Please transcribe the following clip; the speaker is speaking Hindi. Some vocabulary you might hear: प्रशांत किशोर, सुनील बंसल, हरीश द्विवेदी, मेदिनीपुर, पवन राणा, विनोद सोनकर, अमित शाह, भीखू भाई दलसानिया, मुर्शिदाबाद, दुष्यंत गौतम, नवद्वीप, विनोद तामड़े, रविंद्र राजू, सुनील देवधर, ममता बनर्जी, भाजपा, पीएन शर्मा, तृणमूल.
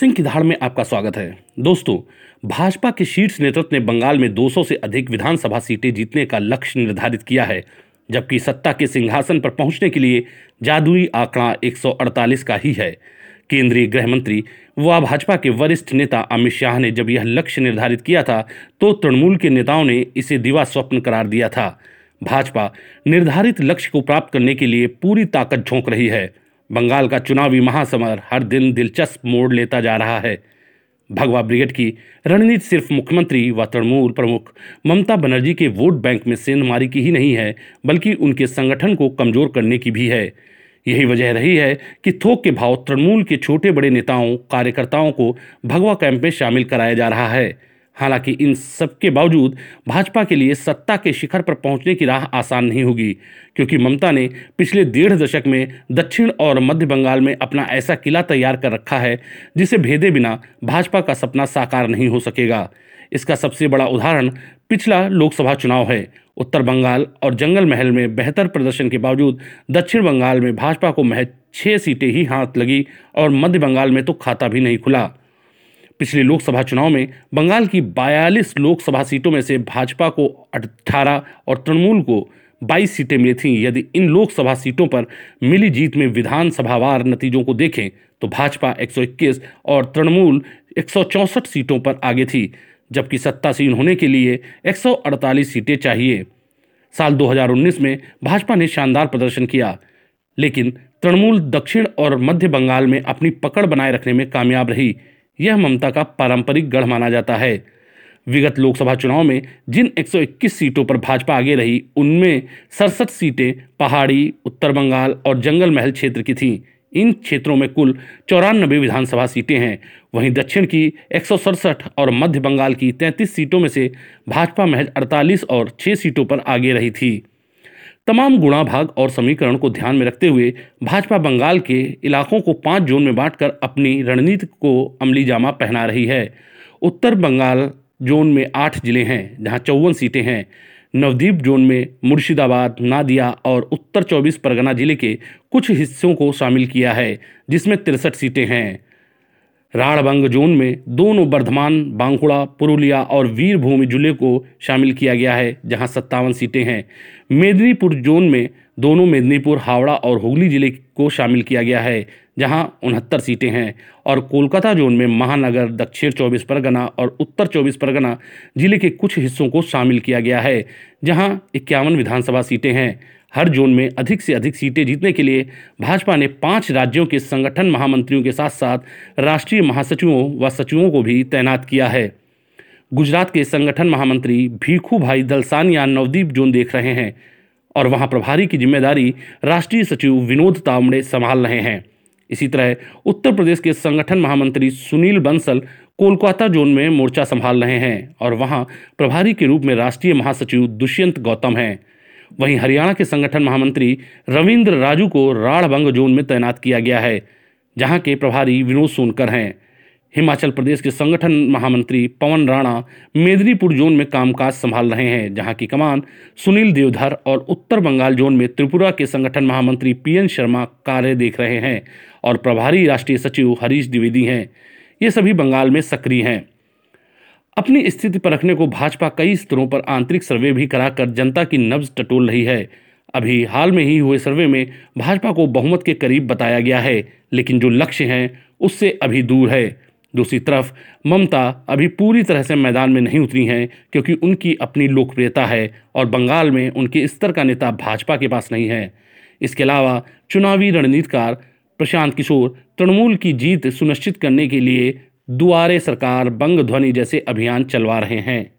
सिंह की धाड़ में आपका स्वागत है। दोस्तों, भाजपा के शीर्ष नेतृत्व ने बंगाल में 200 से अधिक विधानसभा सीटें जीतने का लक्ष्य निर्धारित किया है, जबकि सत्ता के सिंहासन पर पहुंचने के लिए जादुई आंकड़ा 148 का ही है। केंद्रीय गृह मंत्री व भाजपा के वरिष्ठ नेता अमित शाह ने जब यह लक्ष्य निर्धारित किया था तो तृणमूल के नेताओं ने इसे दिवा स्वप्न करार दिया था। भाजपा निर्धारित लक्ष्य को प्राप्त करने के लिए पूरी ताकत झोंक रही है। बंगाल का चुनावी महासमर हर दिन दिलचस्प मोड़ लेता जा रहा है। भगवा ब्रिगेड की रणनीति सिर्फ मुख्यमंत्री व तृणमूल प्रमुख ममता बनर्जी के वोट बैंक में सेंधमारी की ही नहीं है, बल्कि उनके संगठन को कमजोर करने की भी है। यही वजह रही है कि थोक के भाव तृणमूल के छोटे बड़े नेताओं कार्यकर्ताओं को भगवा कैंप में शामिल कराया जा रहा है। हालांकि इन सब के बावजूद भाजपा के लिए सत्ता के शिखर पर पहुंचने की राह आसान नहीं होगी, क्योंकि ममता ने पिछले 1.5 दशक में दक्षिण और मध्य बंगाल में अपना ऐसा किला तैयार कर रखा है जिसे भेदे बिना भाजपा का सपना साकार नहीं हो सकेगा। इसका सबसे बड़ा उदाहरण पिछला लोकसभा चुनाव है। उत्तर बंगाल और जंगल महल में बेहतर प्रदर्शन के बावजूद दक्षिण बंगाल में भाजपा को महज 6 सीटें ही हाथ लगी और मध्य बंगाल में तो खाता भी नहीं खुला। पिछले लोकसभा चुनाव में बंगाल की 42 लोकसभा सीटों में से भाजपा को 18 और तृणमूल को 22 सीटें मिली थीं। यदि इन लोकसभा सीटों पर मिली जीत में विधानसभावार नतीजों को देखें तो भाजपा 121 और तृणमूल 164 सीटों पर आगे थी, जबकि सत्तासीन होने के लिए 148 सीटें चाहिए। साल 2019 में भाजपा ने शानदार प्रदर्शन किया, लेकिन तृणमूल दक्षिण और मध्य बंगाल में अपनी पकड़ बनाए रखने में कामयाब रही। यह ममता का पारंपरिक गढ़ माना जाता है। विगत लोकसभा चुनाव में जिन 121 सीटों पर भाजपा आगे रही, उनमें 67 सीटें पहाड़ी, उत्तर बंगाल और जंगल महल क्षेत्र की थीं। इन क्षेत्रों में कुल 94 विधानसभा सीटें हैं। वहीं दक्षिण की 167 और मध्य बंगाल की 33 सीटों में से भाजपा महज 48 और 6 सीटों पर आगे रही थी। तमाम गुणा भाग और समीकरण को ध्यान में रखते हुए भाजपा बंगाल के इलाकों को 5 जोन में बांटकर अपनी रणनीति को अमली जामा पहना रही है। उत्तर बंगाल जोन में 8 जिले हैं, जहां 54 सीटें हैं। नवद्वीप जोन में मुर्शिदाबाद, नादिया और उत्तर 24 परगना जिले के कुछ हिस्सों को शामिल किया है, जिसमें 63 सीटें हैं। राणबंग जोन में दोनों बर्धमान, बांकुड़ा, पुरुलिया और वीरभूम जिले को शामिल किया गया है, जहां 57 सीटें हैं। मेदिनीपुर जोन में दोनों मेदिनीपुर, हावड़ा और हुगली जिले को शामिल किया गया है, जहां 69 सीटें हैं। और कोलकाता जोन में महानगर, दक्षिण 24 परगना और उत्तर 24 परगना जिले के कुछ हिस्सों को शामिल किया गया है, जहां 51 विधानसभा सीटें हैं। हर जोन में अधिक से अधिक सीटें जीतने के लिए भाजपा ने 5 राज्यों के संगठन महामंत्रियों के साथ साथ राष्ट्रीय महासचिवों व सचिवों को भी तैनात किया है। गुजरात के संगठन महामंत्री भीखू भाई दलसानिया नवद्वीप जोन देख रहे हैं और वहां प्रभारी की जिम्मेदारी राष्ट्रीय सचिव विनोद तामड़े संभाल रहे हैं। इसी तरह उत्तर प्रदेश के संगठन महामंत्री सुनील बंसल कोलकाता जोन में मोर्चा संभाल रहे हैं और वहां प्रभारी के रूप में राष्ट्रीय महासचिव दुष्यंत गौतम हैं। वहीं हरियाणा के संगठन महामंत्री रविंद्र राजू को राणबंग जोन में तैनात किया गया है, जहां के प्रभारी विनोद सोनकर हैं। हिमाचल प्रदेश के संगठन महामंत्री पवन राणा मेदिनीपुर जोन में कामकाज संभाल रहे हैं, जहां की कमान सुनील देवधर और उत्तर बंगाल जोन में त्रिपुरा के संगठन महामंत्री पीएन शर्मा कार्य देख रहे हैं और प्रभारी राष्ट्रीय सचिव हरीश द्विवेदी हैं। ये सभी बंगाल में सक्रिय हैं। अपनी स्थिति परखने को भाजपा कई स्तरों पर आंतरिक सर्वे भी कराकर जनता की नब्ज टटोल रही है। अभी हाल में ही हुए सर्वे में भाजपा को बहुमत के करीब बताया गया है, लेकिन जो लक्ष्य हैं उससे अभी दूर है। दूसरी तरफ ममता अभी पूरी तरह से मैदान में नहीं उतरी हैं, क्योंकि उनकी अपनी लोकप्रियता है और बंगाल में उनके स्तर का नेता भाजपा के पास नहीं है। इसके अलावा चुनावी रणनीतिकार प्रशांत किशोर तृणमूल की जीत सुनिश्चित करने के लिए दुआरे सरकार, बंग ध्वनि जैसे अभियान चलवा रहे हैं।